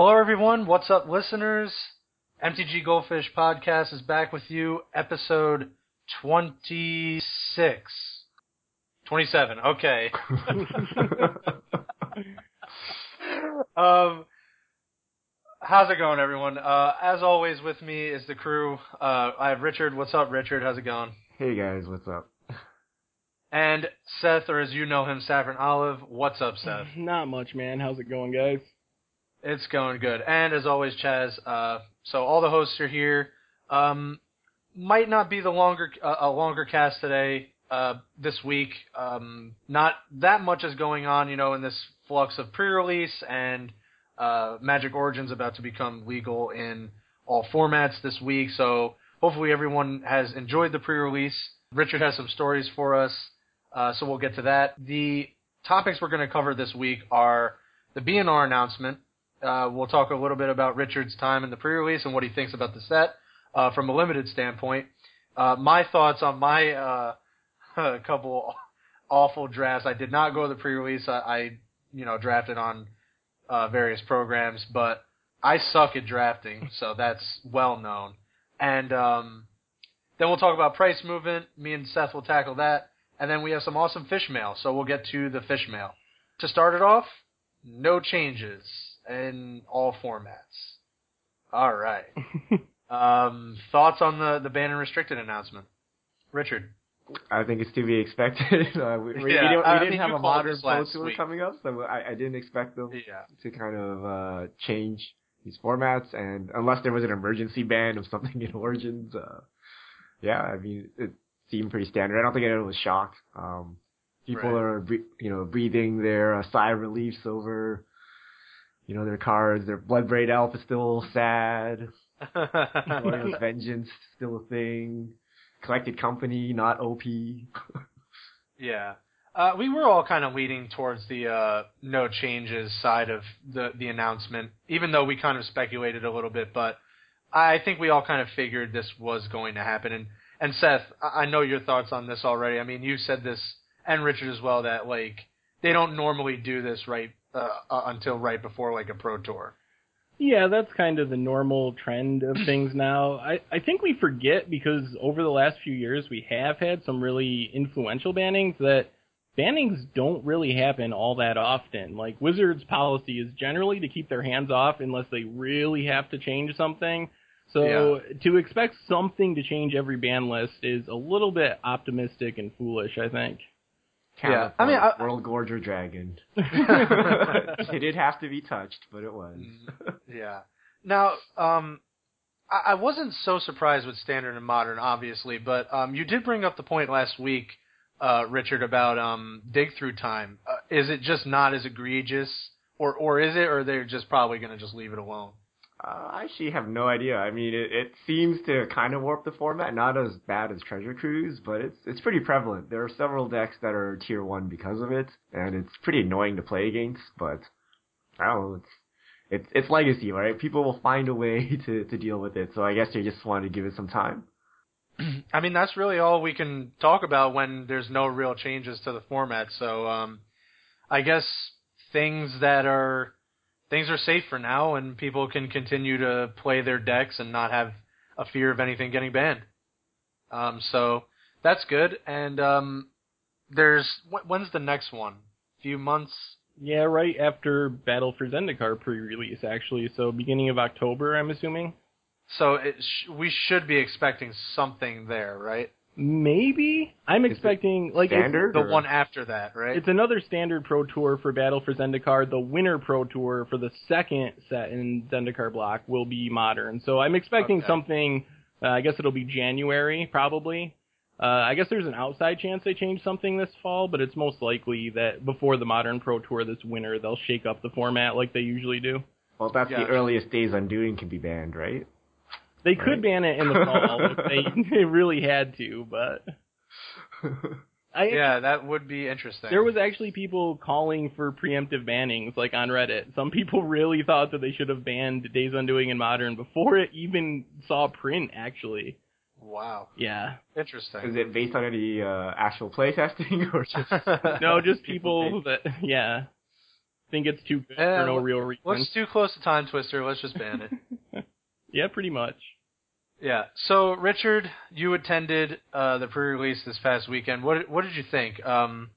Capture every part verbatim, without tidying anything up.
Hello, everyone. What's up, listeners? M T G Goldfish Podcast is back with you, episode twenty-six. twenty-seven, okay. um, how's it going, everyone? Uh, as always, with me is the crew. Uh, I have Richard. What's up, Richard? How's it going? Hey, guys. What's up? And Seth, or as you know him, Saffron Olive. What's up, Seth? Not much, man. How's it going, guys? It's going good. And as always, Chaz, uh, so all the hosts are here. Um, might not be the longer, uh, a longer cast today, uh, this week. Um, not that much is going on, you know, in this flux of pre-release and, uh, Magic Origins about to become legal in all formats this week. So hopefully everyone has enjoyed the pre-release. Richard has some stories for us, uh, so we'll get to that. The topics we're going to cover this week are the B N R announcement. Uh, we'll talk a little bit about Richard's time in the pre-release and what he thinks about the set uh, from a limited standpoint. Uh, my thoughts on my uh, couple awful drafts. I did not go to the pre-release. I, I you know, drafted on uh, various programs, but I suck at drafting, so that's well known. And um, then we'll talk about price movement. Me and Seth will tackle that. And then we have some awesome fish mail, so we'll get to the fish mail. To start it off, no changes in all formats. All right. um, thoughts on the, the banned and restricted announcement? Richard? I think it's to be expected. Uh, we, yeah, we, didn't, we didn't have a modern pro tour coming up, so I, I didn't expect them yeah. to kind of uh, change these formats, and unless there was an emergency ban of something in Origins, uh, yeah, I mean, it seemed pretty standard. I don't think anyone was shocked. Um, people right. are, you know, breathing their uh, sigh of relief over you know, their cards. Their Bloodbraid Elf is still sad. Vengeance is still a thing. Collected Company, not O P. yeah. Uh, we were all kind of leaning towards the uh, no changes side of the, the announcement, even though we kind of speculated a little bit. But I think we all kind of figured this was going to happen. And, and Seth, I know your thoughts on this already. I mean, you said this, and Richard as well, that, like, they don't normally do this right Uh, uh, until right before, like, a pro tour. Yeah, that's kind of the normal trend of things now. I, I think we forget, because over the last few years we have had some really influential bannings, that bannings don't really happen all that often. Like, Wizards' policy is generally to keep their hands off unless they really have to change something. So yeah. to expect something to change every ban list is a little bit optimistic and foolish, I think. Yeah, I mean, I, World Gorger Dragon. It did have to be touched, but it was. yeah. Now, um, I, I wasn't so surprised with Standard and Modern, obviously, but um, you did bring up the point last week, uh, Richard, about um, Dig Through Time. Uh, is it just not as egregious, or or is it, or they're just probably going to just leave it alone? Uh, I actually have no idea. I mean, it, it seems to kind of warp the format. Not as bad as Treasure Cruise, but it's it's pretty prevalent. There are several decks that are tier one because of it, and it's pretty annoying to play against. But I don't know. It's it's, it's legacy, right? People will find a way to, to deal with it. So I guess they just want to give it some time. I mean, that's really all we can talk about when there's no real changes to the format. So um, I guess things that are. Things are safe for now, and people can continue to play their decks and not have a fear of anything getting banned. Um, so that's good. And um, there's wh- when's the next one? A few months? Yeah, right after Battle for Zendikar pre-release, actually. So beginning of October, I'm assuming. So it sh- we should be expecting something there, right? Maybe. I'm Is expecting like standard, the or? one after that, right? It's another standard pro tour for Battle for Zendikar. The winner pro tour for the second set in Zendikar block will be Modern. So I'm expecting okay. something, uh, I guess it'll be January, probably. Uh, I guess there's an outside chance they change something this fall, but it's most likely that before the Modern pro tour this winter, they'll shake up the format like they usually do. Well, that's yeah. the earliest Days Undoing can be banned, right? They could right. ban it in the fall if they, they really had to, but... I, yeah, that would be interesting. There was actually people calling for preemptive bannings, like on Reddit. Some people really thought that they should have banned Days Undoing and Modern before it even saw print, actually. Wow. Yeah. Interesting. Is it based on any uh, actual playtesting? Or just... no, just people that... Yeah. think it's too good uh, for no real reason. What's too close to Time Twister? Let's just ban it. Yeah, pretty much. Yeah. So, Richard, you attended uh, the pre-release this past weekend. What What did you think? Um,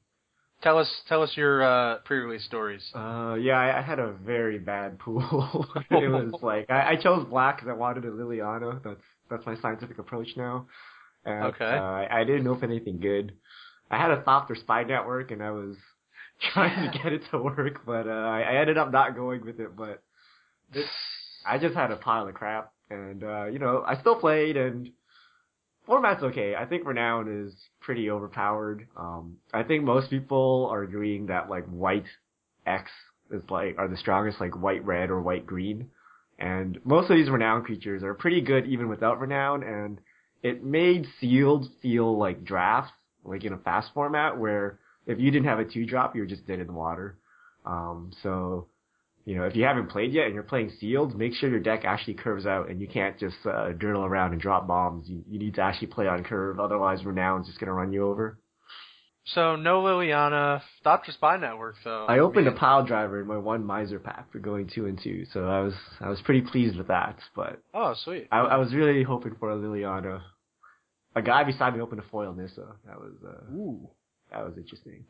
tell us Tell us your uh, pre-release stories. Uh, yeah, I, I had a very bad pool. It was like I, I chose black because I wanted a Liliana. That's that's my scientific approach now. And, okay. Uh, I, I didn't open anything good. I had a Thopter Spy Network, and I was trying yeah. to get it to work, but uh, I ended up not going with it. But this, I just had a pile of crap. And, uh, you know, I still played, and format's okay. I think Renown is pretty overpowered. Um, I think most people are agreeing that, like, white X is, like, are the strongest, like, white red or white green. And most of these Renown creatures are pretty good even without Renown, and it made sealed feel like draft, like in a fast format, where if you didn't have a two-drop, you were just dead in the water. Um, so... You know, if you haven't played yet and you're playing sealed, make sure your deck actually curves out and you can't just uh, dirtle around and drop bombs. You, you need to actually play on curve, otherwise Renown's just going to run you over. So, no Liliana. Stop your Spy Network, though. I opened Man. a pile driver in my one miser pack for going two and two, so I was I was pretty pleased with that. But oh, sweet. I, I was really hoping for a Liliana. A guy beside me opened a foil Nyssa. That was uh, Ooh. that was interesting.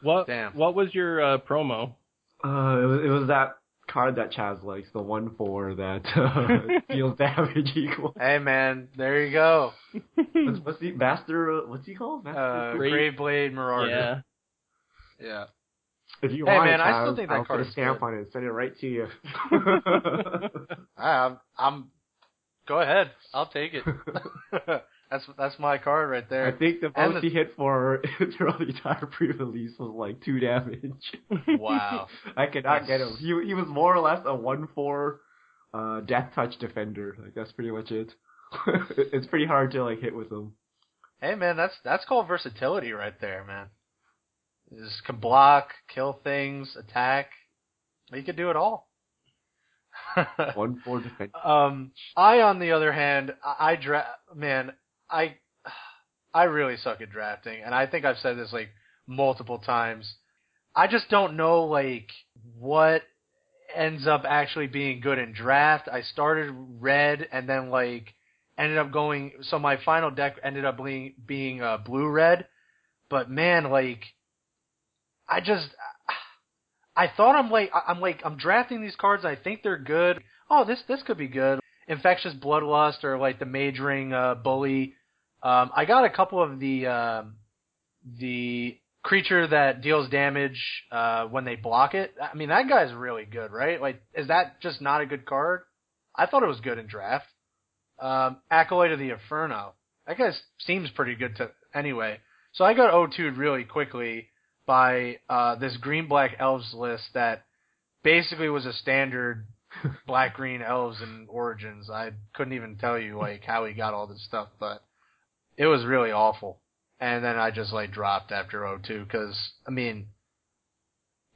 what Damn. What was your uh, promo? Uh, it was, it was that card that Chaz likes, the one four that uh, deals damage equal. Hey man, there you go. what's, what's the master? What's he called? Master uh, Graveblade Marauder. Yeah. Yeah. If you hey want, man, Chaz, I still think that I'll card put a stamp good. on it and send it right to you. I'm, I'm. Go ahead, I'll take it. That's that's my card right there. I think the most the... he hit for throughout the entire pre-release was like two damage. Wow. I could not that's... get him. He he was more or less a one four uh, death touch defender. Like that's pretty much it. It's pretty hard to like hit with him. Hey man, that's that's called versatility right there, man. You just can block, kill things, attack. You could do it all. One four defender. Um, I on the other hand, I, I dra- man. I I really suck at drafting, and I think I've said this, like, multiple times. I just don't know, like, what ends up actually being good in draft. I started red and then, like, ended up going – so my final deck ended up being, being uh, blue-red. But, man, like, I just – I thought I'm, like – I'm, like, I'm drafting these cards. I think they're good. Oh, this this could be good. Infectious Bloodlust or, like, the Mage Ring uh, Bully. Um, I got a couple of the uh, the creature that deals damage uh, when they block it. I mean, that guy's really good, right? Like, is that just not a good card? I thought it was good in draft. Um, Acolyte of the Inferno. That guy seems pretty good to anyway. So I got oh two'd really quickly by uh, this green-black elves list that basically was a standard black green elves and Origins. I couldn't even tell you like how he got all this stuff, but it was really awful. And then I just like dropped after oh two because I mean,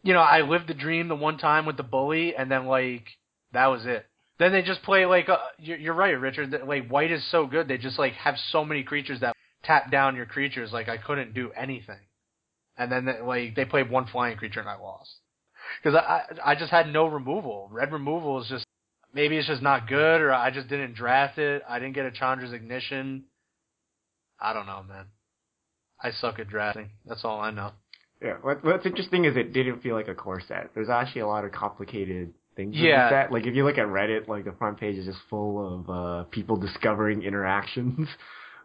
you know, I lived the dream the one time with the bully, and then like that was it. Then they just play like uh, you're, you're right, Richard. That, like white is so good, they just like have so many creatures that tap down your creatures. Like I couldn't do anything. And then they, like they played one flying creature and I lost. Because I I just had no removal. Red removal is just, maybe it's just not good, or I just didn't draft it. I didn't get a Chandra's Ignition. I don't know, man. I suck at drafting. That's all I know. Yeah, what, what's interesting is it didn't feel like a core set. There's actually a lot of complicated things in yeah. the set. Like, if you look at Reddit, like, the front page is just full of uh, people discovering interactions,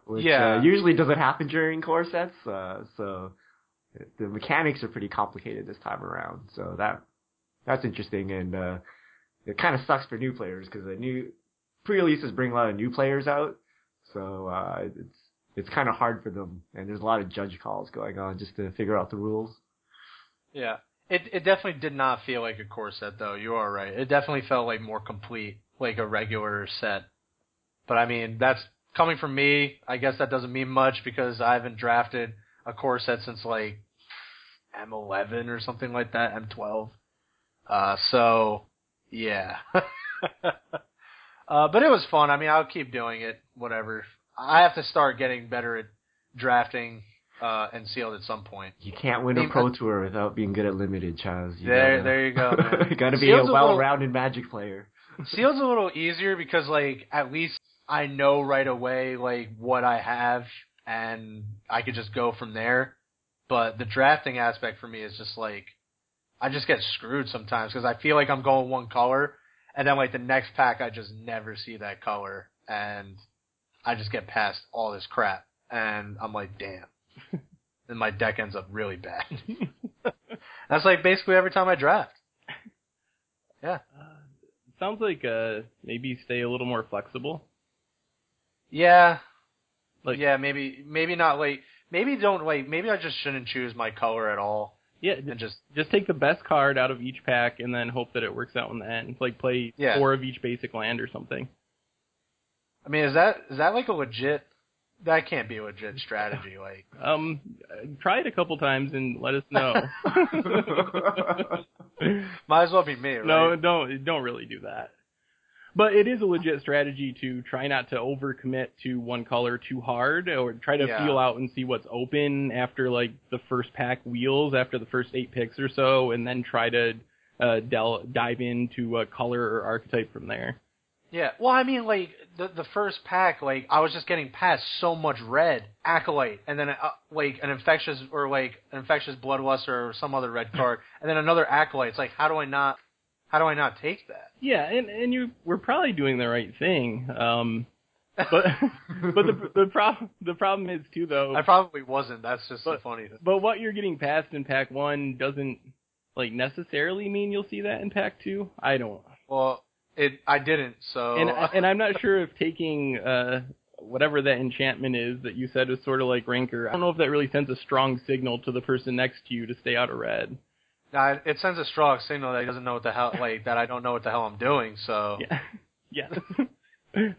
which yeah. uh, usually doesn't happen during core sets, uh, so... The mechanics are pretty complicated this time around, so that that's interesting, and uh, it kind of sucks for new players because the new pre-releases bring a lot of new players out, so uh, it's it's kind of hard for them, and there's a lot of judge calls going on just to figure out the rules. Yeah, it it definitely did not feel like a core set, though. You are right; it definitely felt like more complete, like a regular set. But I mean, that's coming from me. I guess that doesn't mean much because I haven't drafted a core set since like M eleven or something like that, M twelve. Uh, so, yeah. uh, but it was fun. I mean, I'll keep doing it, whatever. I have to start getting better at drafting uh, and sealed at some point. You can't win I mean, a pro tour without being good at limited, Chaz. You there, gotta, there you go. Man. You got to be Sealed's a well-rounded a little, Magic player. Sealed's a little easier because, like, at least I know right away, like, what I have, and I could just go from there. But the drafting aspect for me is just like, I just get screwed sometimes because I feel like I'm going one color, and then like the next pack I just never see that color, and I just get past all this crap, and I'm like, damn. And my deck ends up really bad. That's like basically every time I draft. Yeah. Uh, sounds like uh, maybe stay a little more flexible. Yeah. Like, yeah, maybe maybe not like maybe don't like maybe I just shouldn't choose my color at all. Yeah, and just just take the best card out of each pack and then hope that it works out in the end. Like play yeah. four of each basic land or something. I mean, is that is that like a legit? That can't be a legit strategy. Like, um, try it a couple times and let us know. Might as well be me, right? No, don't don't really do that. But it is a legit strategy to try not to overcommit to one color too hard, or try to yeah. feel out and see what's open after like the first pack wheels, after the first eight picks or so, and then try to uh, del- dive into a color or archetype from there. Yeah, well, I mean, like the the first pack, like I was just getting past so much red Acolyte, and then uh, like an infectious or like an infectious bloodlust or some other red card, and then another Acolyte. It's like, how do I not? How do I not take that? Yeah, and, and you we're probably doing the right thing, um, but but the the problem the problem is too though. I probably wasn't. That's just but, the funny thing. But what you're getting past in pack one doesn't like necessarily mean you'll see that in pack two. I don't. Well, it I didn't. So and and I'm not sure if taking uh, whatever that enchantment is that you said is sort of like rancor. I don't know if that really sends a strong signal to the person next to you to stay out of red. Now, it sends a strong signal that he doesn't know what the hell, like, that I don't know what the hell I'm doing, so. Yeah. Yeah.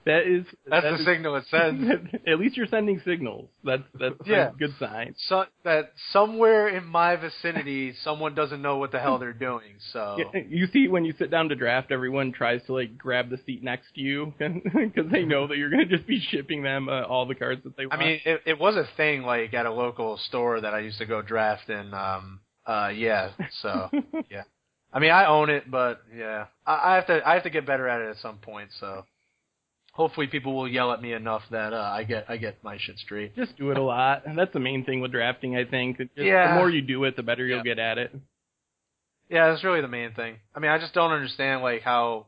that is. That's that the is, signal it sends. At least you're sending signals. That's, that's yeah. a good sign. So, that somewhere in my vicinity, someone doesn't know what the hell they're doing, so. Yeah, you see, when you sit down to draft, everyone tries to, like, grab the seat next to you, because they know that you're going to just be shipping them uh, all the cards that they want. I mean, it, it was a thing, like, at a local store that I used to go draft in, um, Uh yeah, so yeah. I mean I own it, but yeah, I, I have to I have to get better at it at some point. So hopefully people will yell at me enough that uh, I get I get my shit straight. Just do it a lot. That's the main thing with drafting, I think. Just, yeah. The more you do it, the better you'll yeah. get at it. Yeah, that's really the main thing. I mean, I just don't understand like how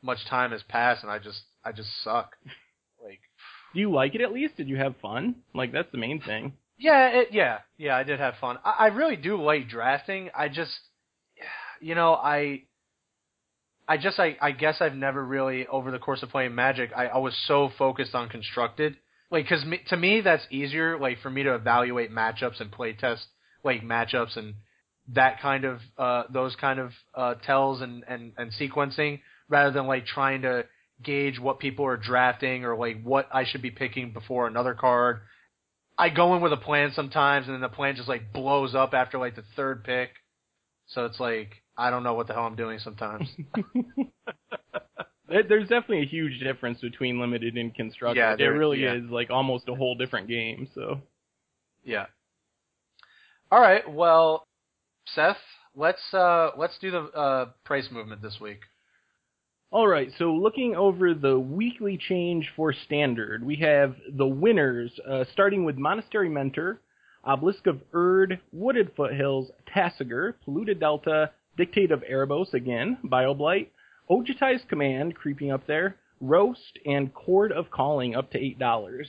much time has passed, and I just I just suck. Like, do you like it at least? Did you have fun? Like that's the main thing. Yeah, it, yeah, yeah. I did have fun. I, I really do like drafting. I just, you know, I, I just, I, I guess I've never really, over the course of playing Magic, I, I was so focused on constructed, like, because me, to me that's easier, like, for me to evaluate matchups and play test, like, matchups and that kind of, uh, those kind of uh, tells and, and and sequencing, rather than like trying to gauge what people are drafting or like what I should be picking before another card. I go in with a plan sometimes, and then the plan just, like, blows up after, like, the third pick. So it's like, I don't know what the hell I'm doing sometimes. There's definitely a huge difference between limited and constructed. Yeah, there, it really yeah. is, like, almost a whole different game, so. Yeah. All right, well, Seth, let's uh, let's do the uh, price movement this week. All right, so looking over the weekly change for Standard, we have the winners, uh, starting with Monastery Mentor, Obelisk of Erd, Wooded Foothills, Tasiger, Polluted Delta, Dictate of Erebos again, Bioblight, Ojutai's Command creeping up there, Roast, and Cord of Calling up to eight dollars.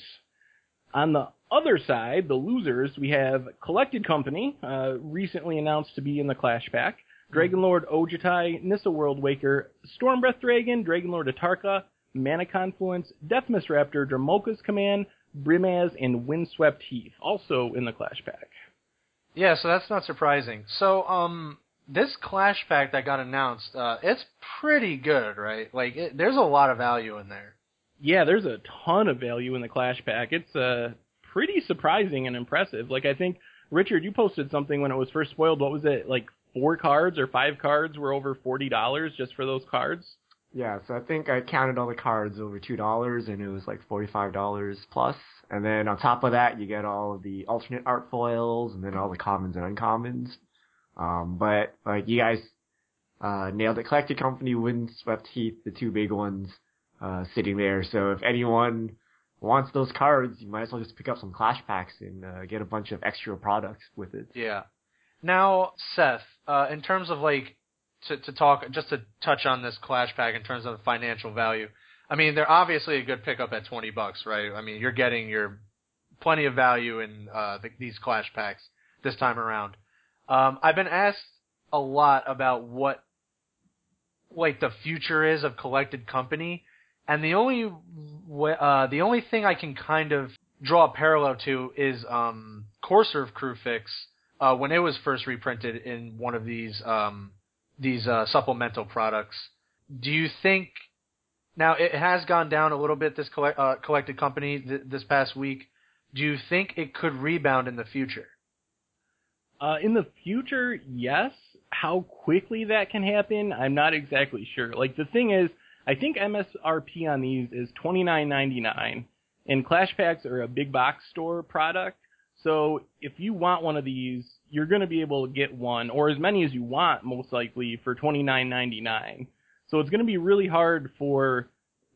On the other side, the losers, we have Collected Company, uh, recently announced to be in the Clash Pack, Dragonlord Ojutai, Nyssa World Waker, Stormbreath Dragon, Dragonlord Atarka, Mana Confluence, Deathmas Raptor, Dramoka's Command, Brimaz, and Windswept Heath, also in the Clash Pack. Yeah, so that's not surprising. So, um, this Clash Pack that got announced, uh, it's pretty good, right? Like, it, there's a lot of value in there. Yeah, there's a ton of value in the Clash Pack. It's uh, pretty surprising and impressive. Like, I think, Richard, you posted something when it was first spoiled. What was it, like, four cards or five cards were over forty dollars just for those cards? Yeah, so I think I counted all the cards over two dollars, and it was like forty-five dollars plus. And then on top of that, you get all of the alternate art foils, and then all the commons and uncommons. Um, but, like, you guys uh nailed it. Collected Company, Windswept Heath, the two big ones uh sitting there. So if anyone wants those cards, you might as well just pick up some Clash Packs and uh, get a bunch of extra products with it. Yeah. Now, Seth, uh in terms of, like, to, to talk, just to touch on this Clash Pack in terms of the financial value, I mean, they're obviously a good pickup at twenty bucks, right? I mean, you're getting your plenty of value in uh the, these Clash Packs this time around. Um, I've been asked a lot about what, like, the future is of Collected Company, and the only uh, the only thing I can kind of draw a parallel to is um, Courser of Crewfix uh, when it was first reprinted in one of these um, these uh, supplemental products. Do you think now it has gone down a little bit this collect, uh, Collected Company th- this past week? Do you think it could rebound in the future? Uh, in the future, yes. How quickly that can happen, I'm not exactly sure. Like, the thing is, I think M S R P on these is twenty-nine ninety-nine, and Clash Packs are a big box store product. So if you want one of these, you're going to be able to get one, or as many as you want, most likely, for twenty-nine ninety-nine. So it's going to be really hard for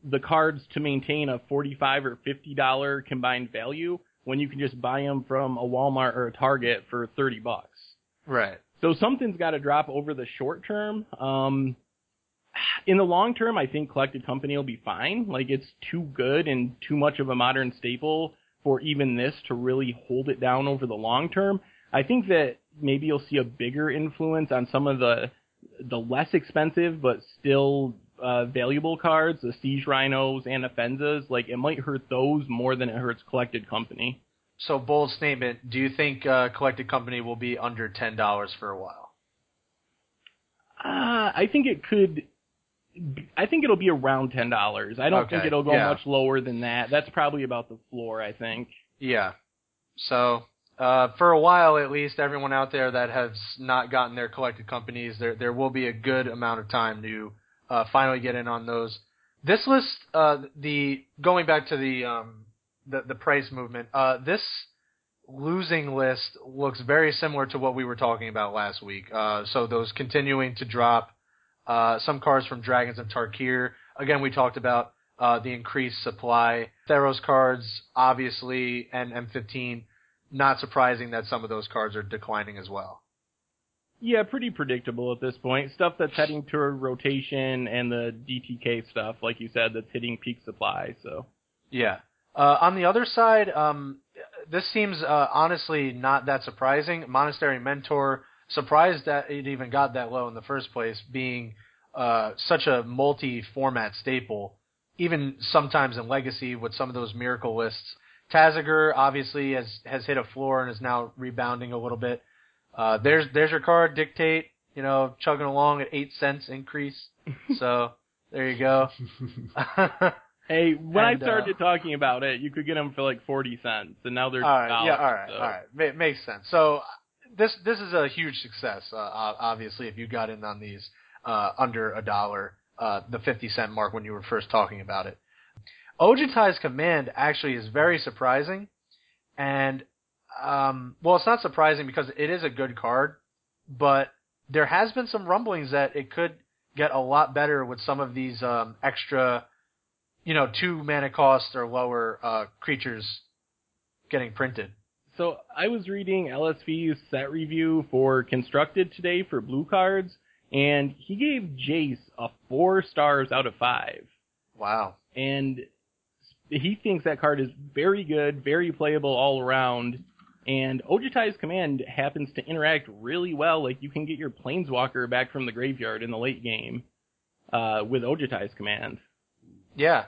the cards to maintain a forty-five or fifty dollars combined value when you can just buy them from a Walmart or a Target for thirty bucks. Right. So something's got to drop over the short term. Um, in the long term, I think Collected Company will be fine. Like, it's too good and too much of a modern staple for even this to really hold it down over the long term. I think that maybe you'll see a bigger influence on some of the the less expensive but still uh, valuable cards, the Siege Rhinos and Offensas. Like, it might hurt those more than it hurts Collected Company. So, bold statement, do you think uh, Collected Company will be under ten dollars for a while? Uh, I think it could – I think it'll be around ten dollars. I don't okay. think it'll go yeah. much lower than that. That's probably about the floor, I think. Yeah. So, uh, for a while at least, everyone out there that has not gotten their Collected Companies, there there will be a good amount of time to uh, finally get in on those. This list, uh, the going back to the um, – The, the price movement. Uh, this losing list looks very similar to what we were talking about last week. Uh, so those continuing to drop, uh, some cards from Dragons of Tarkir. Again, we talked about uh, the increased supply. Theros cards, obviously, and M fifteen. Not surprising that some of those cards are declining as well. Yeah, pretty predictable at this point. Stuff that's heading to a rotation and the D T K stuff, like you said, that's hitting peak supply. So yeah. Uh, on the other side, um, this seems uh, honestly not that surprising. Monastery Mentor, surprised that it even got that low in the first place, being uh, such a multi-format staple, even sometimes in Legacy with some of those miracle lists. Tasiger obviously has, has hit a floor and is now rebounding a little bit. Uh, there's there's your card, Dictate, you know, chugging along at eight cents increase. So there you go. Hey, when and, I started uh, talking about it, you could get them for like forty cents, and now they're all right, dollars, yeah, all right, so. all right, it makes sense. So this this is a huge success, uh, obviously, if you got in on these uh, under a dollar, uh, the fifty cent mark when you were first talking about it. Ojutai's Command actually is very surprising, and um, well, it's not surprising because it is a good card, but there has been some rumblings that it could get a lot better with some of these um, extra, you know, two mana cost or lower uh, creatures getting printed. So I was reading L S V's set review for Constructed today for blue cards, and he gave Jace a four stars out of five. Wow. And he thinks that card is very good, very playable all around, and Ojutai's Command happens to interact really well. Like, you can get your Planeswalker back from the graveyard in the late game uh, with Ojutai's Command. Yeah.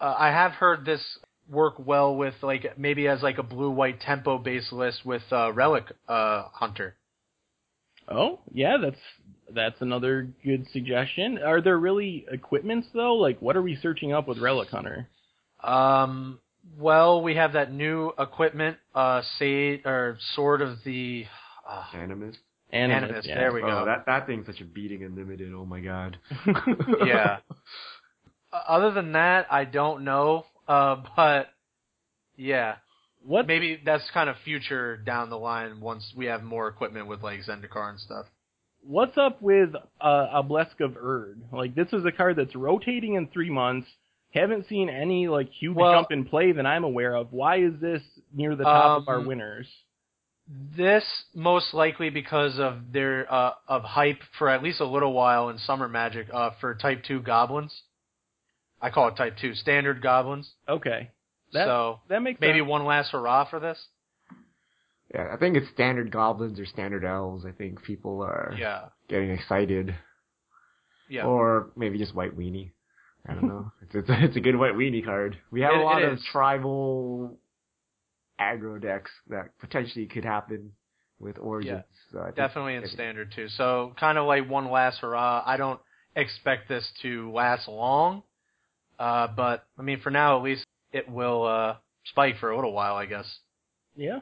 Uh, I have heard this work well with, like, maybe as like a blue-white tempo-based list with uh, Relic uh, Hunter. Oh, yeah, that's that's another good suggestion. Are there really equipments though? Like, what are we searching up with Relic Hunter? Um, well, we have that new equipment, uh, say or Sword of the uh, Animus. Animus. Animus. Yeah. There we go. Oh, that that thing's such a beating in limited. Oh my god. Yeah. Other than that, I don't know. Uh, but yeah, what? Maybe that's kind of future down the line once we have more equipment with like Zendikar and stuff. What's up with uh, Obelisk of Erd? Like, this is a card that's rotating in three months. Haven't seen any like huge well, jump in play that I'm aware of. Why is this near the top um, of our winners? This most likely because of their uh, of hype for at least a little while in Summer Magic uh, for Type Two Goblins. I call it Type Two Standard Goblins. Okay, that, so that makes maybe sense. One last hurrah for this. Yeah, I think it's Standard Goblins or Standard Elves. I think people are yeah. getting excited. Yeah, or maybe just White Weenie. I don't know. It's, it's, it's a good White Weenie card. We have it, a lot of tribal aggro decks that potentially could happen with Origins. Yeah, so I think definitely in Standard, too. So kind of like one last hurrah. I don't expect this to last long. Uh, but, I mean, for now, at least it will uh, spike for a little while, I guess. Yeah.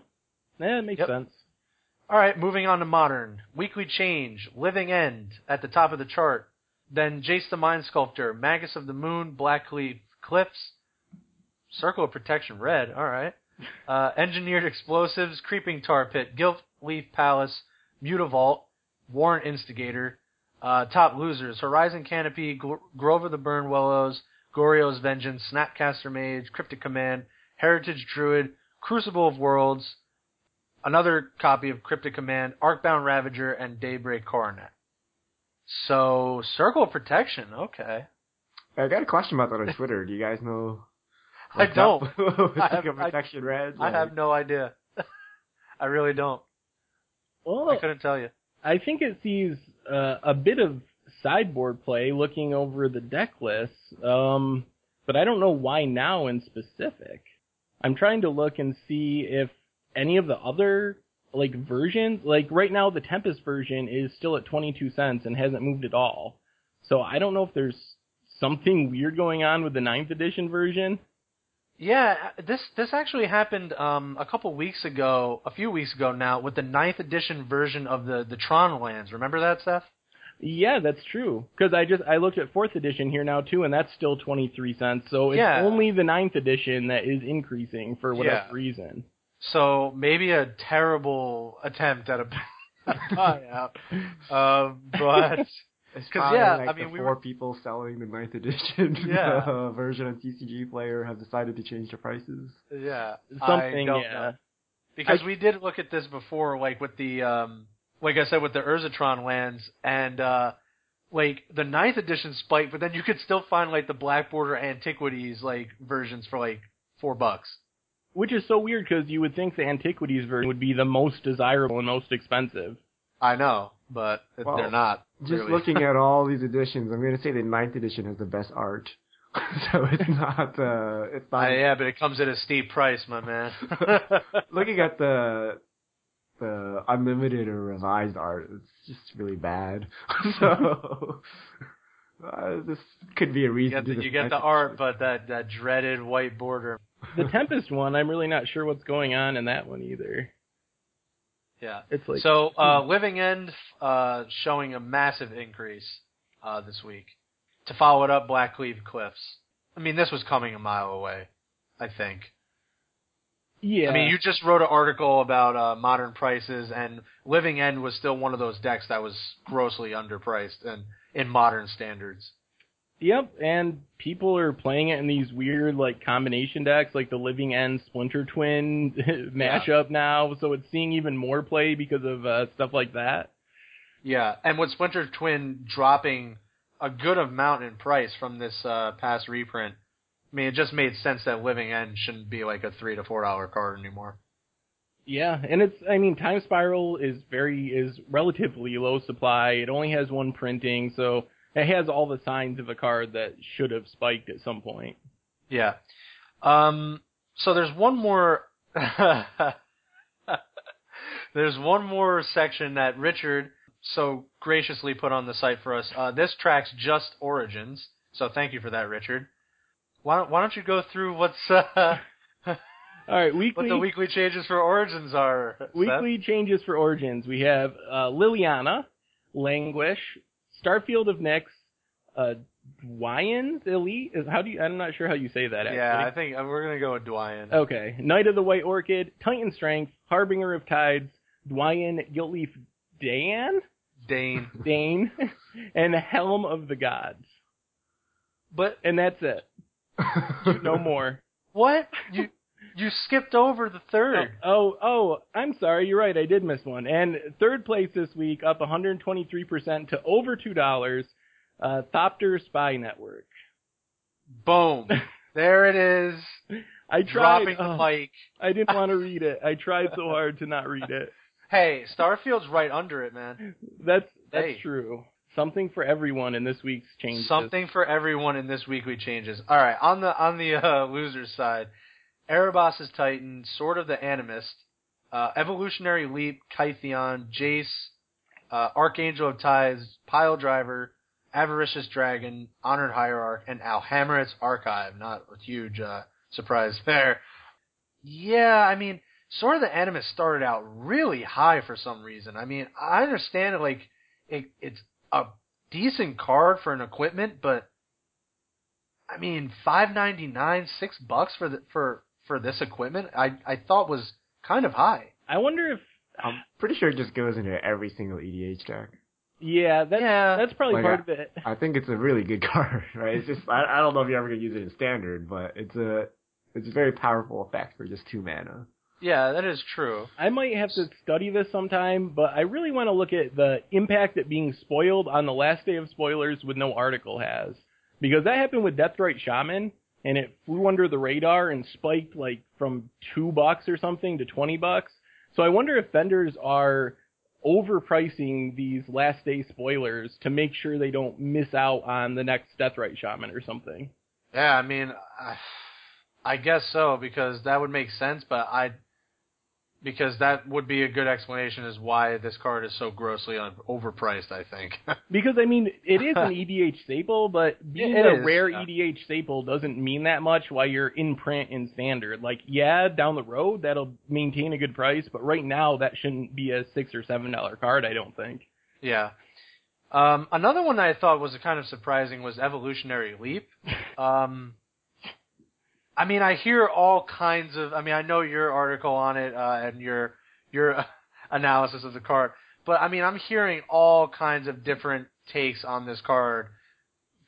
Yeah, it makes yep. sense. All right, moving on to Modern. Weekly Change, Living End at the top of the chart. Then Jace the Mind Sculptor, Magus of the Moon, Blackcleave Cliffs, Circle of Protection Red, alright. Uh, Engineered Explosives, Creeping Tar Pit, Gilt Leaf Palace, Mutavault, Warrant Instigator, uh, Top Losers, Horizon Canopy, Gro- Grover the Burn Willows, Gorio's Vengeance, Snapcaster Mage, Cryptic Command, Heritage Druid, Crucible of Worlds, another copy of Cryptic Command, Arcbound Ravager, and Daybreak Coronet. So, Circle of Protection, okay. I got a question about that on Twitter. Do you guys know? I don't. I, have, protection I, red, I like... have no idea. I really don't. Well, I couldn't tell you. I think it sees uh, a bit of sideboard play looking over the deck list, um, but I don't know why now in specific. I'm trying to look and see if any of the other... like versions, like right now the Tempest version is still at twenty-two cents and hasn't moved at all. So I don't know if there's something weird going on with the ninth edition version. Yeah, this this actually happened um, a couple weeks ago, a few weeks ago now, with the ninth edition version of the, the Tron lands. Remember that, Seth? Yeah, that's true. Because I just I looked at fourth edition here now too, and that's still twenty-three cents. So it's yeah. only the ninth edition that is increasing for whatever yeah. reason. So maybe a terrible attempt at a buyout, uh, but it's probably yeah, like I mean, the we four were... people selling the ninth edition yeah. uh, version on T C G Player have decided to change the prices. Yeah, something. I don't yeah, know. because I... we did look at this before, like with the um, like I said with the Urzatron lands and uh, like the ninth edition spike, but then you could still find like the Black Border Antiquities like versions for like four bucks. Which is so weird because you would think the Antiquities version would be the most desirable and most expensive. I know, but well, they're not. Just really. Looking at all these editions, I'm going to say the ninth edition has the best art. So it's not... Uh, it's not uh, yeah, but it comes at a steep price, my man. Looking at the the unlimited or revised art, it's just really bad. So... Uh, this could be a reason. You get the, to you get the art, but that, that dreaded white border. The Tempest one, I'm really not sure what's going on in that one either. Yeah, it's like so. Uh, Living End uh, showing a massive increase uh, this week. To follow it up, Blackcleave Cliffs. I mean, this was coming a mile away, I think. Yeah. I mean, you just wrote an article about uh, modern prices, and Living End was still one of those decks that was grossly underpriced and in modern standards. Yep, and people are playing it in these weird like combination decks, like the Living End Splinter Twin mashup yeah. now, so it's seeing even more play because of uh, stuff like that. Yeah, and with Splinter Twin dropping a good amount in price from this uh, past reprint, I mean, it just made sense that Living End shouldn't be like a three to four dollars card anymore. Yeah, and it's, I mean, Time Spiral is very, is relatively low supply. It only has one printing, so it has all the signs of a card that should have spiked at some point. Yeah. Um, so there's one more, there's one more section that Richard so graciously put on the site for us. Uh, this tracks just Origins, so thank you for that, Richard. Why don't, why don't you go through what's uh, all right, weekly, what the weekly changes for Origins are? Weekly Seth? Changes for Origins. We have uh, Liliana, Languish, Starfield of Nyx, uh, Dwyan's Elite? Is how do you? I'm not sure how you say that, actually. Yeah, I think we're going to go with Dwyan. Okay. Knight of the White Orchid, Titan Strength, Harbinger of Tides, Dwyan Guiltleaf Dan? Dane. Dane. And Helm of the Gods. But And that's it. No more. What? You you skipped over the third. Oh, oh, oh, I'm sorry. You're right. I did miss one. And third place this week, up one hundred twenty-three percent to over two dollars, uh, Thopter Spy Network. Boom. There it is. I tried. Dropping oh, the mic. I didn't want to read it. I tried so hard to not read it. Hey, Starfield's right under it, man. That's that's hey. true. Something for everyone in this week's changes. Something for everyone in this weekly changes. All right, on the on the uh, losers side, Erebos' Titan, Sword of the Animist, uh, Evolutionary Leap, Kytheon, Jace, uh, Archangel of Tides, Pile Driver, Avaricious Dragon, Honored Hierarch, and Alhammerit's Archive. Not a huge uh, surprise there. Yeah, I mean, Sword of the Animist started out really high for some reason. I mean, I understand it, like it, it's a decent card for an equipment, but I mean, five ninety-nine, six bucks for the, for for this equipment, I I thought was kind of high. I wonder if I'm pretty sure it just goes into every single E D H deck. Yeah, that's, yeah. that's probably like part I, of it. I think it's a really good card, right? It's just I, I don't know if you're ever gonna use it in standard, but it's a it's a very powerful effect for just two mana. Yeah, that is true. I might have to study this sometime, but I really want to look at the impact that being spoiled on the last day of spoilers with no article has. Because that happened with Deathrite Shaman, and it flew under the radar and spiked like from two bucks or something to twenty bucks. So I wonder if vendors are overpricing these last day spoilers to make sure they don't miss out on the next Deathrite Shaman or something. Yeah, I mean, I, I guess so, because that would make sense, but I... Because that would be a good explanation as why this card is so grossly overpriced, I think. Because, I mean, it is an E D H staple, but being it a is, rare yeah. E D H staple doesn't mean that much while you're in print and standard. Like, yeah, down the road, that'll maintain a good price, but right now, that shouldn't be a six or seven dollar card, I don't think. Yeah. Um, another one that I thought was kind of surprising was Evolutionary Leap. Um... I mean, I hear all kinds of. I mean, I know your article on it uh, and your your analysis of the card, but I mean, I'm hearing all kinds of different takes on this card,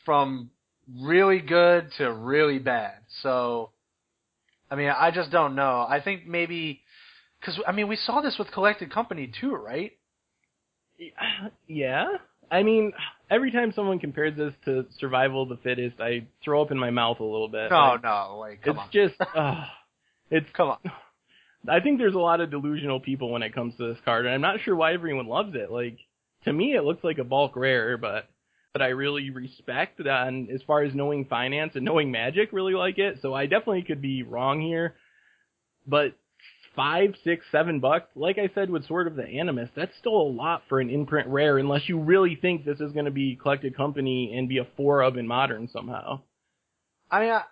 from really good to really bad. So, I mean, I just don't know. I think maybe because I mean, we saw this with Collected Company too, right? Yeah. I mean, every time someone compares this to Survival of the Fittest, I throw up in my mouth a little bit. No, like, no, like, come it's on. Just, uh, it's come on. I think there's a lot of delusional people when it comes to this card, and I'm not sure why everyone loves it. Like, to me, it looks like a bulk rare, but but I really respect that. And as far as knowing finance and knowing Magic, really like it. So I definitely could be wrong here, but. Five, six, seven bucks. Like I said with Sword of the Animus, that's still a lot for an imprint rare unless you really think this is going to be Collected Company and be a four of in Modern somehow. I mean, I,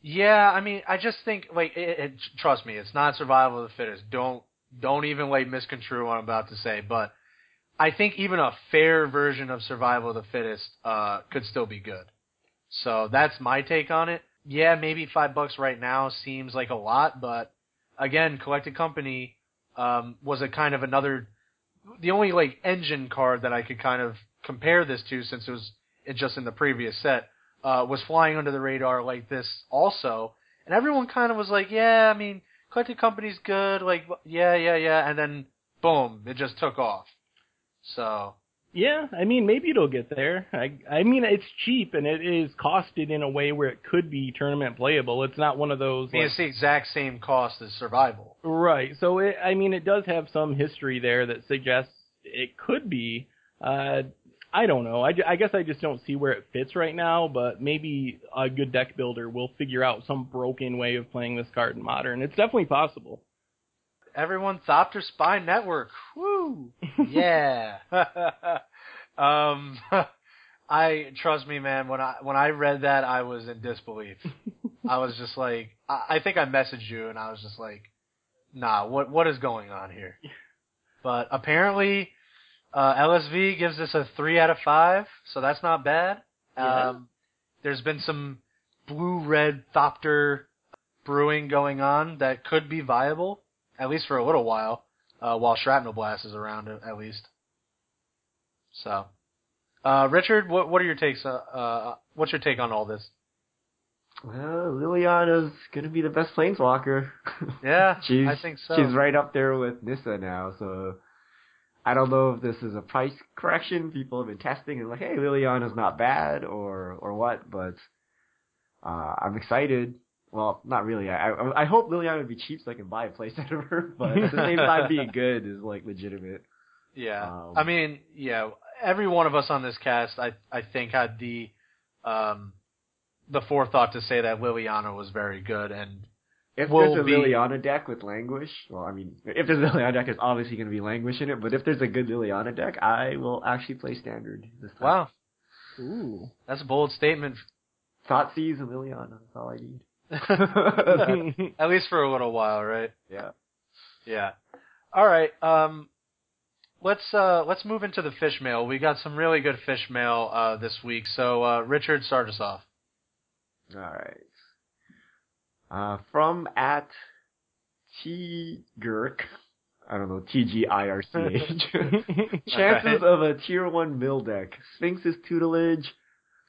yeah, I mean, I just think, like, it, it, trust me, it's not Survival of the Fittest. Don't don't even, like, misconstrue what I'm about to say, but I think even a fair version of Survival of the Fittest uh, could still be good. So that's my take on it. Yeah, maybe five bucks right now seems like a lot, but... Again, Collected Company um, was a kind of another, the only like engine card that I could kind of compare this to, since it was it just in the previous set, uh, was flying under the radar like this also, and everyone kind of was like, yeah, I mean, Collected Company's good, like yeah, yeah, yeah, and then boom, it just took off. So yeah, I mean, maybe it'll get there. I I mean, it's cheap and it is costed in a way where it could be tournament playable. It's not one of those. I mean, like, it's the exact same cost as Survival, right? So it, I mean, it does have some history there that suggests it could be. Uh, I don't know. I, I guess I just don't see where it fits right now. But maybe a good deck builder will figure out some broken way of playing this card in Modern. It's definitely possible. Everyone, Thopter Spy Network. Woo! Yeah. um, I trust me, man. When I when I read that, I was in disbelief. I was just like, I, I think I messaged you, and I was just like, Nah, what what is going on here? But apparently, uh, L S V gives us a three out of five, so that's not bad. Yeah. Um, there's been some blue-red Thopter brewing going on that could be viable, at least for a little while, uh, while Shrapnel Blast is around, at least. So, uh, Richard, what what are your takes? Uh, uh, what's your take on all this? Well, Liliana's gonna be the best planeswalker. Yeah, I think so. She's right up there with Nyssa now, so I don't know if this is a price correction. People have been testing and like, hey, Liliana's not bad, or or what, but uh, I'm excited. Well, not really. I, I I hope Liliana would be cheap so I can buy a playset of her, but at the same time, being good is like legitimate. Yeah, um, I mean, yeah, every one of us on this cast, I I think had the um. the forethought to say that Liliana was very good, and if will there's a be... Liliana deck with Languish, well, I mean, if there's a Liliana deck, it's obviously going to be Languish in it, but if there's a good Liliana deck, I will actually play Standard this time. Wow. Ooh. That's a bold statement. Thoughtseize and Liliana, that's all I need. At least for a little while, right? Yeah. Yeah. All right, um, let's, uh, let's move into the fish mail. We got some really good fish mail, uh, this week, so, uh, Richard, start us off. All right. Uh, from at T-Girk, I don't know, T G I R C H. Chances right. of a Tier one mill deck. Sphinx's Tutelage,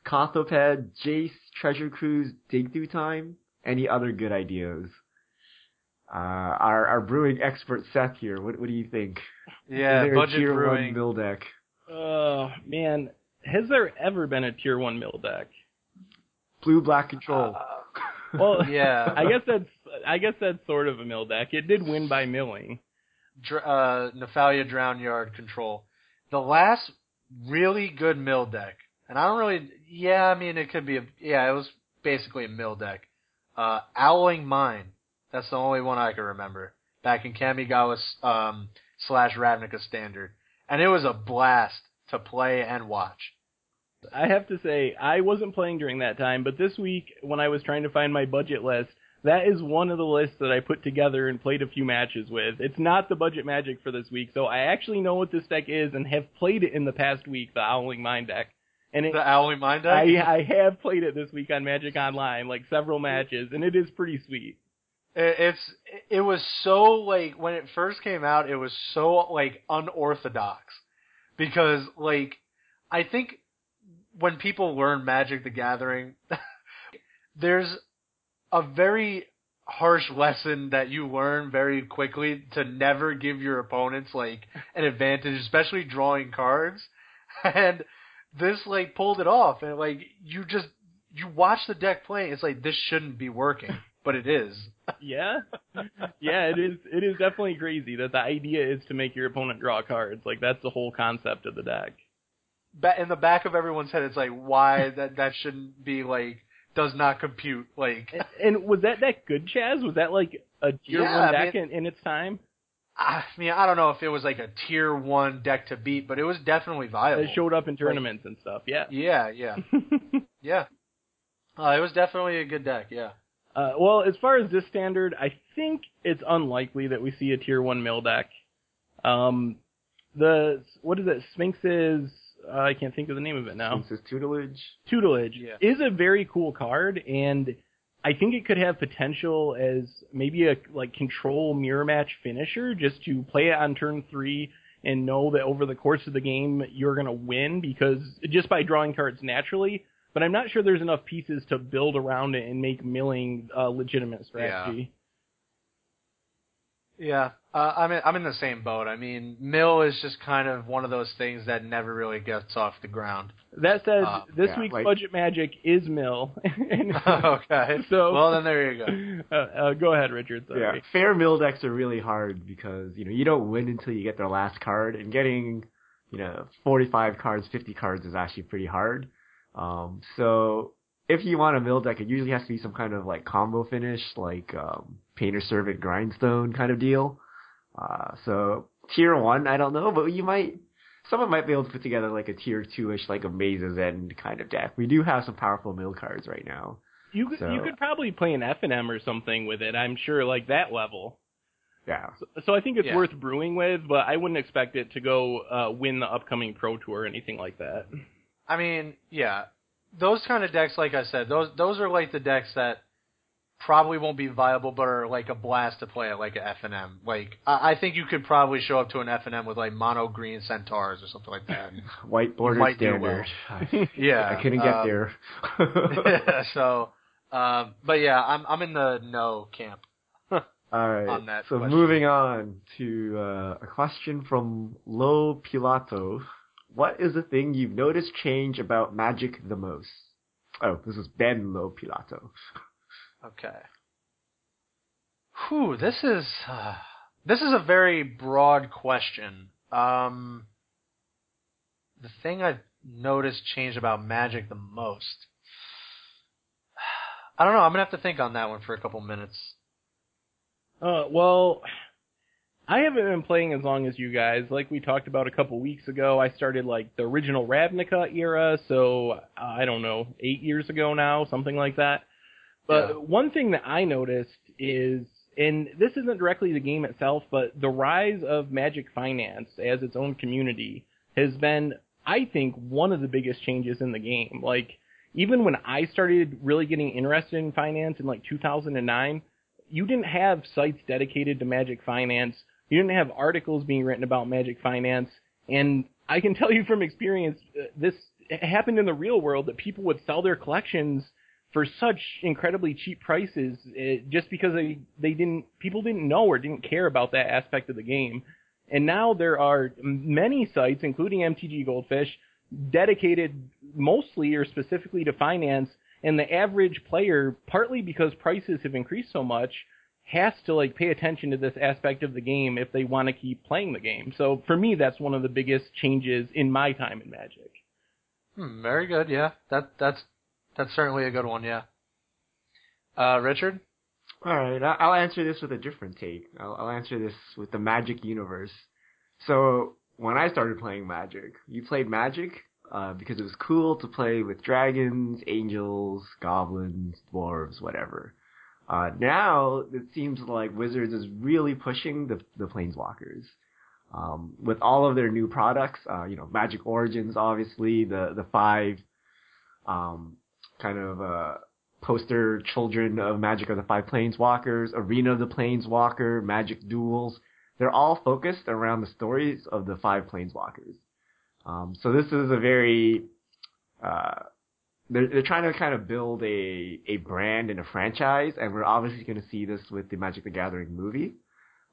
Cothoped, Jace, Treasure Cruise, Dig Through Time. Any other good ideas? Uh, our, our brewing expert Seth here, what, what do you think? Yeah, budget a tier brewing. One mill deck? Oh, man. Has there ever been a Tier one mill deck? Blue black control. Uh, well, yeah. I guess that's I guess that's sort of a mill deck. It did win by milling. Dr- uh, Nephalia Drown Yard control. The last really good mill deck, and I don't really. Yeah, I mean it could be a. Yeah, it was basically a mill deck. Uh, Owling Mine. That's the only one I can remember. Back in Kamigawa's um, slash Ravnica Standard, and it was a blast to play and watch. I have to say, I wasn't playing during that time, but this week, when I was trying to find my budget list, that is one of the lists that I put together and played a few matches with. It's not the budget magic for this week, so I actually know what this deck is and have played it in the past week, the Owling Mine deck. And it, the Owling Mine deck? I, I have played it this week on Magic Online, like several matches, and it is pretty sweet. It's It was so, like, when it first came out, it was so, like, unorthodox. Because, like, I think... when people learn Magic the Gathering, there's a very harsh lesson that you learn very quickly to never give your opponents, like, an advantage, especially drawing cards. And this, like, pulled it off. And, like, you just, you watch the deck play, it's like, this shouldn't be working. But it is. Yeah? Yeah, it is It is definitely crazy that the idea is to make your opponent draw cards. Like, that's the whole concept of the deck. In the back of everyone's head, it's like, why that that shouldn't be, like, does not compute, like... And, and was that that good, Chaz? Was that, like, a tier yeah, one deck I mean, in, in its time? I mean, I don't know if it was, like, a tier one deck to beat, but it was definitely viable. It showed up in tournaments like, and stuff, yeah. Yeah, yeah. yeah. Uh, it was definitely a good deck, yeah. Uh, well, as far as this standard, I think it's unlikely that we see a tier one mill deck. Um, the... What is it? Sphinx's... Uh, I can't think of the name of it now. This is Tutelage. Tutelage yeah. is a very cool card, and I think it could have potential as maybe a like control mirror match finisher, just to play it on turn three and know that over the course of the game you're going to win because just by drawing cards naturally. But I'm not sure there's enough pieces to build around it and make milling a legitimate strategy. Yeah. yeah. Uh, I'm in, I'm in the same boat. I mean, mill is just kind of one of those things that never really gets off the ground. That said, um, this yeah, week's like... budget magic is mill. and, okay. So, well, then there you go. Uh, uh, go ahead, Richard. Sorry. Yeah. Fair mill decks are really hard because, you know, you don't win until you get their last card. And getting, you know, forty-five cards, fifty cards is actually pretty hard. Um, so if you want a mill deck, it usually has to be some kind of, like, combo finish, like um, Painter Servant Grindstone kind of deal. Uh, so, tier one, I don't know, but you might, someone might be able to put together like a tier two-ish, like a Maze's End kind of deck. We do have some powerful mill cards right now. You could, so, you could probably play an F and M or something with it, I'm sure, like that level. Yeah. So, so I think it's yeah. worth brewing with, but I wouldn't expect it to go uh, win the upcoming Pro Tour or anything like that. I mean, yeah, those kind of decks, like I said, those those are like the decks that probably won't be viable, but are like a blast to play at like an F N M. Like, I, I think you could probably show up to an F N M with like mono green centaurs or something like that. White border standard. Well. Yeah, I couldn't get um, there. Yeah, so, um, but yeah, I'm I'm in the no camp. All right. On that so question. Moving on to uh, a question from Lo Pilato. What is the thing you've noticed change about Magic the most? Oh, this is Ben Lo Pilato. Okay. Whew, this is uh, this is a very broad question. Um, the thing I've noticed change about Magic the most. I don't know. I'm gonna have to think on that one for a couple minutes. Uh, well, I haven't been playing as long as you guys. Like we talked about a couple weeks ago, I started like the original Ravnica era, so uh, I don't know, eight years ago now, something like that. But yeah. One thing that I noticed is, and this isn't directly the game itself, but the rise of Magic Finance as its own community has been, I think, one of the biggest changes in the game. Like, even when I started really getting interested in finance in like two thousand nine, you didn't have sites dedicated to Magic Finance. You didn't have articles being written about Magic Finance. And I can tell you from experience, this happened in the real world, that people would sell their collections for such incredibly cheap prices, it, just because they, they didn't, people didn't know or didn't care about that aspect of the game. And now there are many sites, including M T G Goldfish, dedicated mostly or specifically to finance, and the average player, partly because prices have increased so much, has to like pay attention to this aspect of the game if they want to keep playing the game. So for me, that's one of the biggest changes in my time in Magic. Hmm, very good, yeah. That that's That's certainly a good one, yeah. Uh, Richard? All right, I'll answer this with a different take. I'll, I'll answer this with the Magic universe. So when I started playing Magic, you played Magic uh, because it was cool to play with dragons, angels, goblins, dwarves, whatever. Uh, now it seems like Wizards is really pushing the, the Planeswalkers. Um, with all of their new products, uh, you know, Magic Origins, obviously, the, the five... Um, kind of uh, poster children of Magic of the Five Planeswalkers, Arena of the Planeswalker, Magic Duels. They're all focused around the stories of the five Planeswalkers. Um, so this is a very... Uh, they're, they're trying to kind of build a, a brand and a franchise, and we're obviously going to see this with the Magic the Gathering movie.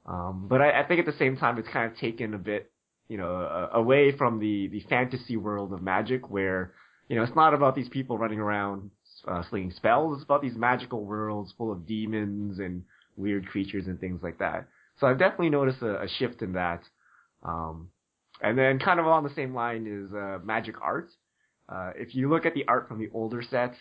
Um, but I, I think at the same time, it's kind of taken a bit, you know, uh, away from the, the fantasy world of Magic, where... You know, it's not about these people running around uh, slinging spells. It's about these magical worlds full of demons and weird creatures and things like that. So I've definitely noticed a, a shift in that. Um, and then kind of along the same line is uh, Magic art. Uh, if you look at the art from the older sets,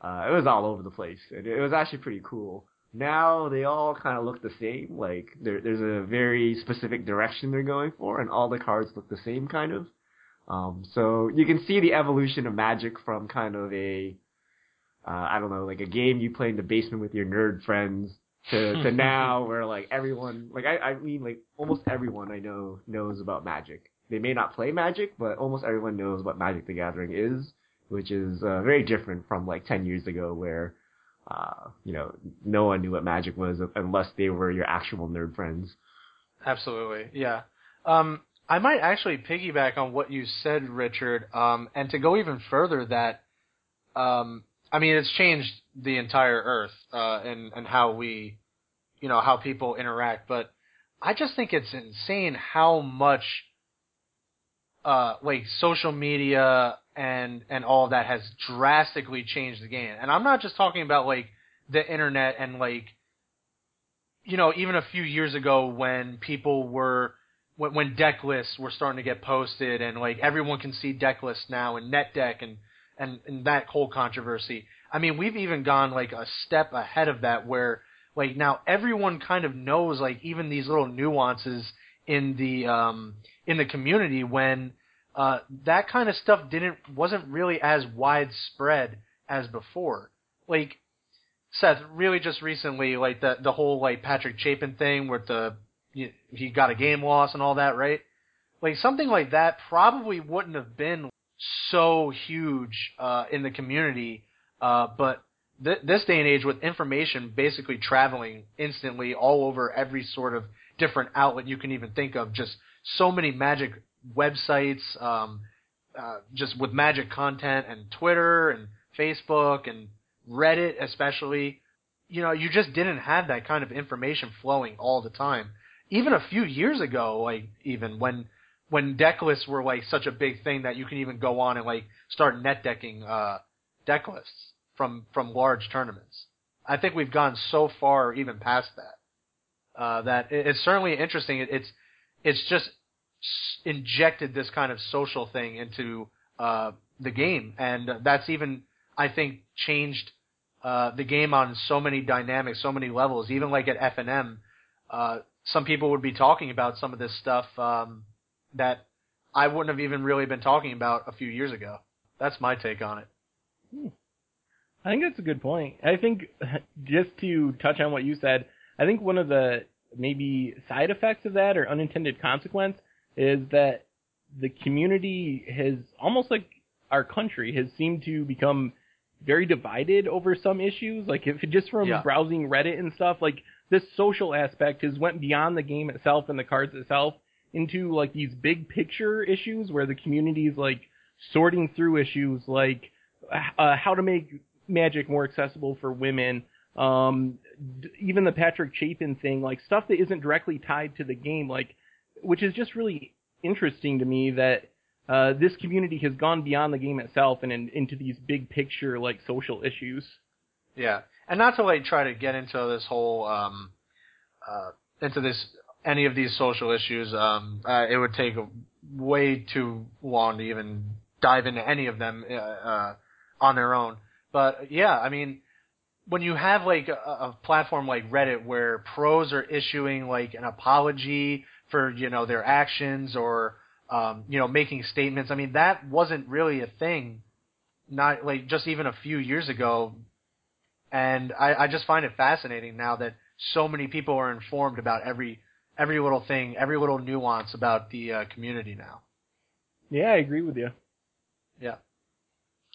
uh, it was all over the place. It, it was actually pretty cool. Now they all kind of look the same. Like, there, there's a very specific direction they're going for, and all the cards look the same, kind of. Um, so you can see the evolution of Magic from kind of a, uh, I don't know, like a game you play in the basement with your nerd friends to, to now where like everyone, like I, I mean like almost everyone I know knows about Magic. They may not play Magic, but almost everyone knows what Magic the Gathering is, which is uh, very different from like ten years ago where, uh, you know, no one knew what Magic was unless they were your actual nerd friends. Absolutely. Yeah. Um, I might actually piggyback on what you said, Richard, um, and to go even further that, um, I mean, it's changed the entire earth uh, and, and how we, you know, how people interact, but I just think it's insane how much, uh, like, social media and, and all of that has drastically changed the game. And I'm not just talking about, like, the internet and, like, you know, even a few years ago when people were... when deck lists were starting to get posted and, like, everyone can see deck lists now and NetDeck and, and, and that whole controversy. I mean, we've even gone, like, a step ahead of that where, like, now everyone kind of knows, like, even these little nuances in the um, in the community when uh, that kind of stuff didn't wasn't really as widespread as before. Like, Seth, really just recently, like, the, the whole, like, Patrick Chapin thing with the he got a game loss and all that, right? Like, something like that probably wouldn't have been so huge uh, in the community, uh, but th- this day and age with information basically traveling instantly all over every sort of different outlet you can even think of, just so many Magic websites, um, uh, just with Magic content, and Twitter and Facebook and Reddit especially, you know, you just didn't have that kind of information flowing all the time. Even a few years ago, like even when when deck lists were like such a big thing that you can even go on and like start net decking uh, deck lists from from large tournaments. I think we've gone so far even past that uh, that it's certainly interesting. It, it's it's just injected this kind of social thing into uh, the game, and that's even, I think, changed uh, the game on so many dynamics, so many levels. Even like at F N M, uh, some people would be talking about some of this stuff um, that I wouldn't have even really been talking about a few years ago. That's my take on it. Hmm. I think that's a good point. I think, just to touch on what you said, I think one of the maybe side effects of that or unintended consequence is that the community has, almost like our country, has seemed to become very divided over some issues. Like, if just from yeah. browsing Reddit and stuff, like, this social aspect has went beyond the game itself and the cards itself into, like, these big picture issues where the community is, like, sorting through issues like uh, how to make Magic more accessible for women, um, d- even the Patrick Chapin thing, like, stuff that isn't directly tied to the game, like, which is just really interesting to me that uh, this community has gone beyond the game itself and in, into these big picture, like, social issues. Yeah, and not to, like, try to get into this whole, um, uh, into this, any of these social issues, um, uh, it would take way too long to even dive into any of them uh, uh, on their own. But, yeah, I mean, when you have, like, a, a platform like Reddit where pros are issuing, like, an apology for, you know, their actions or, um, you know, making statements. I mean, that wasn't really a thing, not like just even a few years ago. And I, I just find it fascinating now that so many people are informed about every every little thing, every little nuance about the uh, community now. Yeah, I agree with you. Yeah.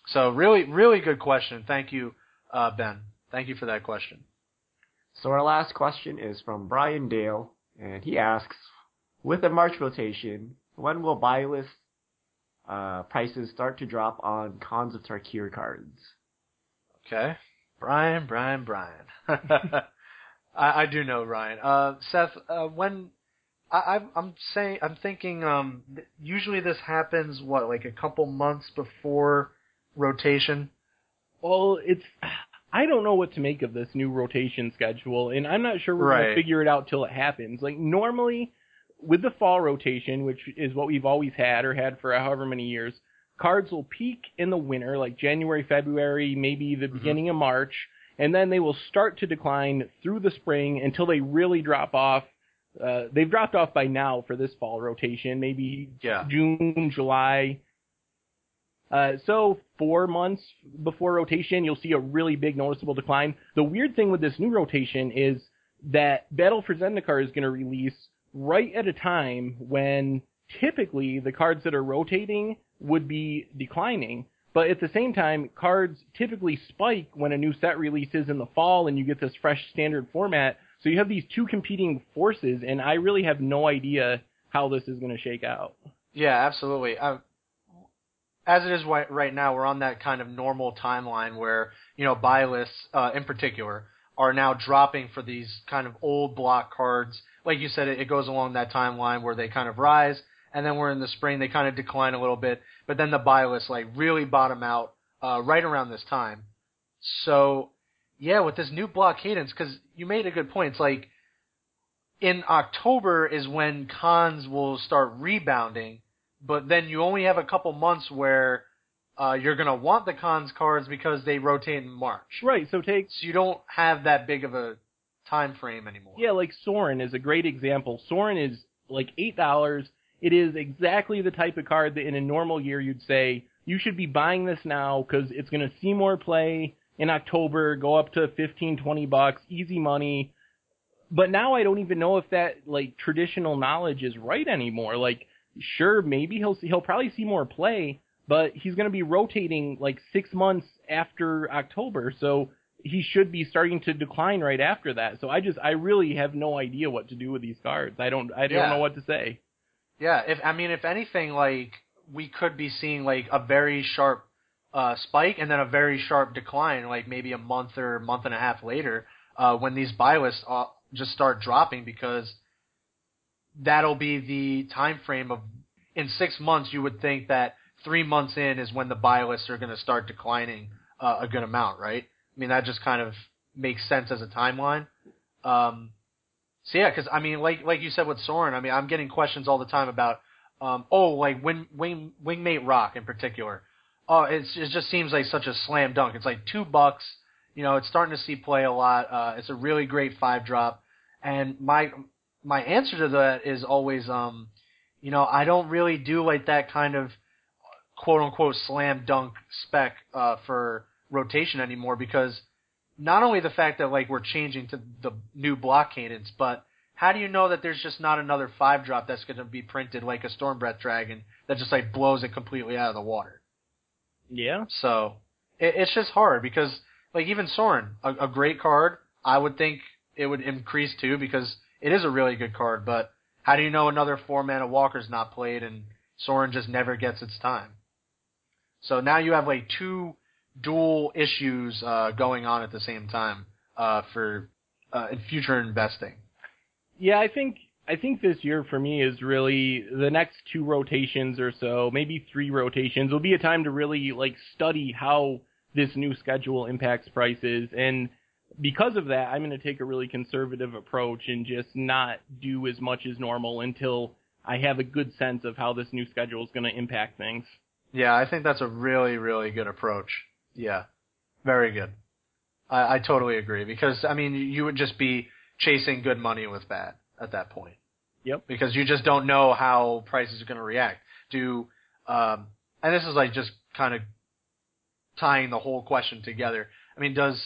So really, really good question. Thank you, uh, Ben. Thank you for that question. So our last question is from Brian Dale, and he asks, with the March rotation, when will buy list uh, prices start to drop on Khans of Tarkir cards? Okay. Brian, Brian, Brian. I, I do know Ryan. Uh, Seth, uh, when I, I'm saying, I'm thinking um, usually this happens, what, like a couple months before rotation? Well, it's, I don't know what to make of this new rotation schedule, and I'm not sure we're right. going to figure it out till it happens. Like, normally, with the fall rotation, which is what we've always had or had for however many years, cards will peak in the winter, like January, February, maybe the beginning mm-hmm. of March, and then they will start to decline through the spring until they really drop off. Uh, they've dropped off by now for this fall rotation, maybe yeah. June, July. Uh, so four months before rotation, you'll see a really big noticeable decline. The weird thing with this new rotation is that Battle for Zendikar is going to release right at a time when typically the cards that are rotating would be declining, but at the same time, cards typically spike when a new set releases in the fall and you get this fresh standard format, so you have these two competing forces, and I really have no idea how this is going to shake out. Yeah, absolutely. Uh, as it is right now, we're on that kind of normal timeline where, you know, buy lists uh, in particular are now dropping for these kind of old block cards. Like you said, it, it goes along that timeline where they kind of rise, and then we're in the spring, they kind of decline a little bit, but then the buy lists like really bottom out uh, right around this time. So, yeah, with this new block cadence, because you made a good point, it's like in October is when Khans will start rebounding, but then you only have a couple months where uh, you're going to want the Khans cards because they rotate in March. Right, so take... So you don't have that big of a time frame anymore. Yeah, like Sorin is a great example. Sorin is like eight dollars. It is exactly the type of card that in a normal year you'd say, you should be buying this now because it's going to see more play in October, go up to fifteen, twenty bucks, easy money. But now I don't even know if that like traditional knowledge is right anymore. Like, sure, maybe he'll see, he'll probably see more play, but he's going to be rotating like six months after October, so he should be starting to decline right after that. So I just, I really have no idea what to do with these cards. I don't, I don't yeah. know what to say. Yeah, if I mean, if anything, like, we could be seeing like a very sharp uh, spike and then a very sharp decline, like maybe a month or month and a half later, uh, when these buy lists uh, just start dropping, because that'll be the time frame of, in six months, you would think that three months in is when the buy lists are going to start declining uh, a good amount, right? I mean, that just kind of makes sense as a timeline. Um, so, yeah, because, I mean, like like you said with Soren, I mean, I'm getting questions all the time about, um, oh, like wing, wing, Wingmate Rock in particular. Oh, it's, it just seems like such a slam dunk. It's like two bucks. You know, it's starting to see play a lot. Uh, it's a really great five-drop. And my my answer to that is always, um, you know, I don't really do like that kind of quote-unquote slam dunk spec uh, for – rotation anymore, because not only the fact that like we're changing to the new block cadence, but how do you know that there's just not another five drop that's going to be printed like a Stormbreath Dragon that just like blows it completely out of the water? Yeah. So it, it's just hard, because like even Soren, a, a great card, I would think it would increase too, because it is a really good card, but how do you know another four mana Walker's not played and Soren just never gets its time? So now you have like two dual issues uh, going on at the same time uh, for uh, future investing. Yeah, I think I think this year for me is really the next two rotations or so, maybe three rotations, will be a time to really like study how this new schedule impacts prices. And because of that, I'm going to take a really conservative approach and just not do as much as normal until I have a good sense of how this new schedule is going to impact things. Yeah, I think that's a really, really good approach. Yeah, very good. I, I totally agree, because, I mean, you would just be chasing good money with bad at that point. Yep. Because you just don't know how prices are going to react. Do um, and this is like just kind of tying the whole question together. I mean, does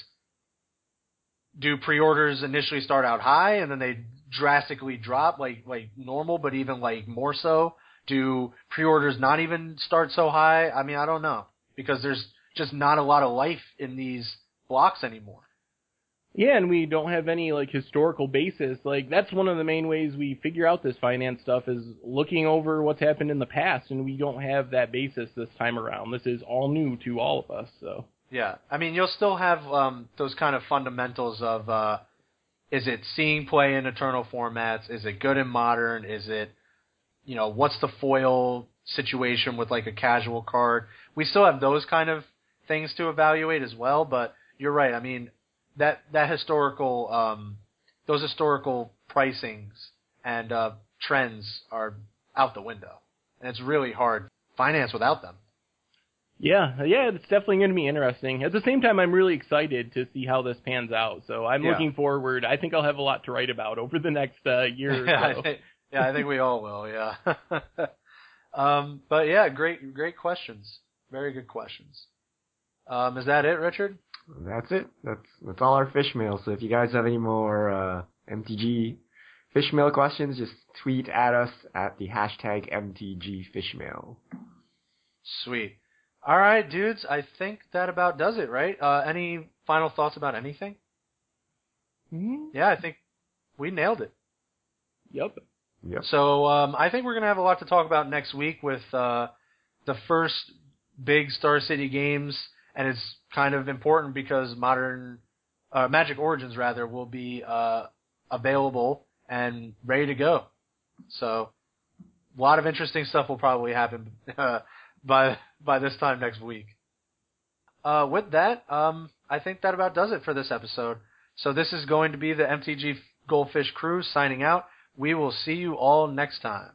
do pre-orders initially start out high and then they drastically drop like like normal, but even like more so? Do pre-orders not even start so high? I mean, I don't know, because there's just not a lot of life in these blocks anymore. Yeah, and we don't have any like historical basis. Like, that's one of the main ways we figure out this finance stuff is looking over what's happened in the past, and we don't have that basis this time around. This is all new to all of us. So yeah, I mean, you'll still have um, those kind of fundamentals of uh, is it seeing play in eternal formats? Is it good in modern? Is it, you know, what's the foil situation with like a casual card? We still have those kind of things to evaluate as well, but you're right. I mean, that that historical, um, those historical pricings and uh, trends are out the window, and it's really hard to finance without them. Yeah, yeah, it's definitely going to be interesting. At the same time, I'm really excited to see how this pans out, so I'm yeah. looking forward. I think I'll have a lot to write about over the next uh, year or so. I think, yeah, I think we all will. Yeah, um, but yeah, great, great questions. Very good questions. Um, is that it, Richard? That's it. That's that's all our fish mail. So if you guys have any more uh, M T G fish mail questions, just tweet at us at the hashtag M T G fish mail. Sweet. All right, dudes. I think that about does it, right? Uh, any final thoughts about anything? Mm-hmm. Yeah, I think we nailed it. Yep. Yep. So um, I think we're gonna have a lot to talk about next week with uh, the first big Star City games. And it's kind of important because modern uh, Magic Origins, rather, will be uh, available and ready to go. So a lot of interesting stuff will probably happen uh, by by this time next week. Uh, with that, um, I think that about does it for this episode. So this is going to be the M T G Goldfish crew signing out. We will see you all next time.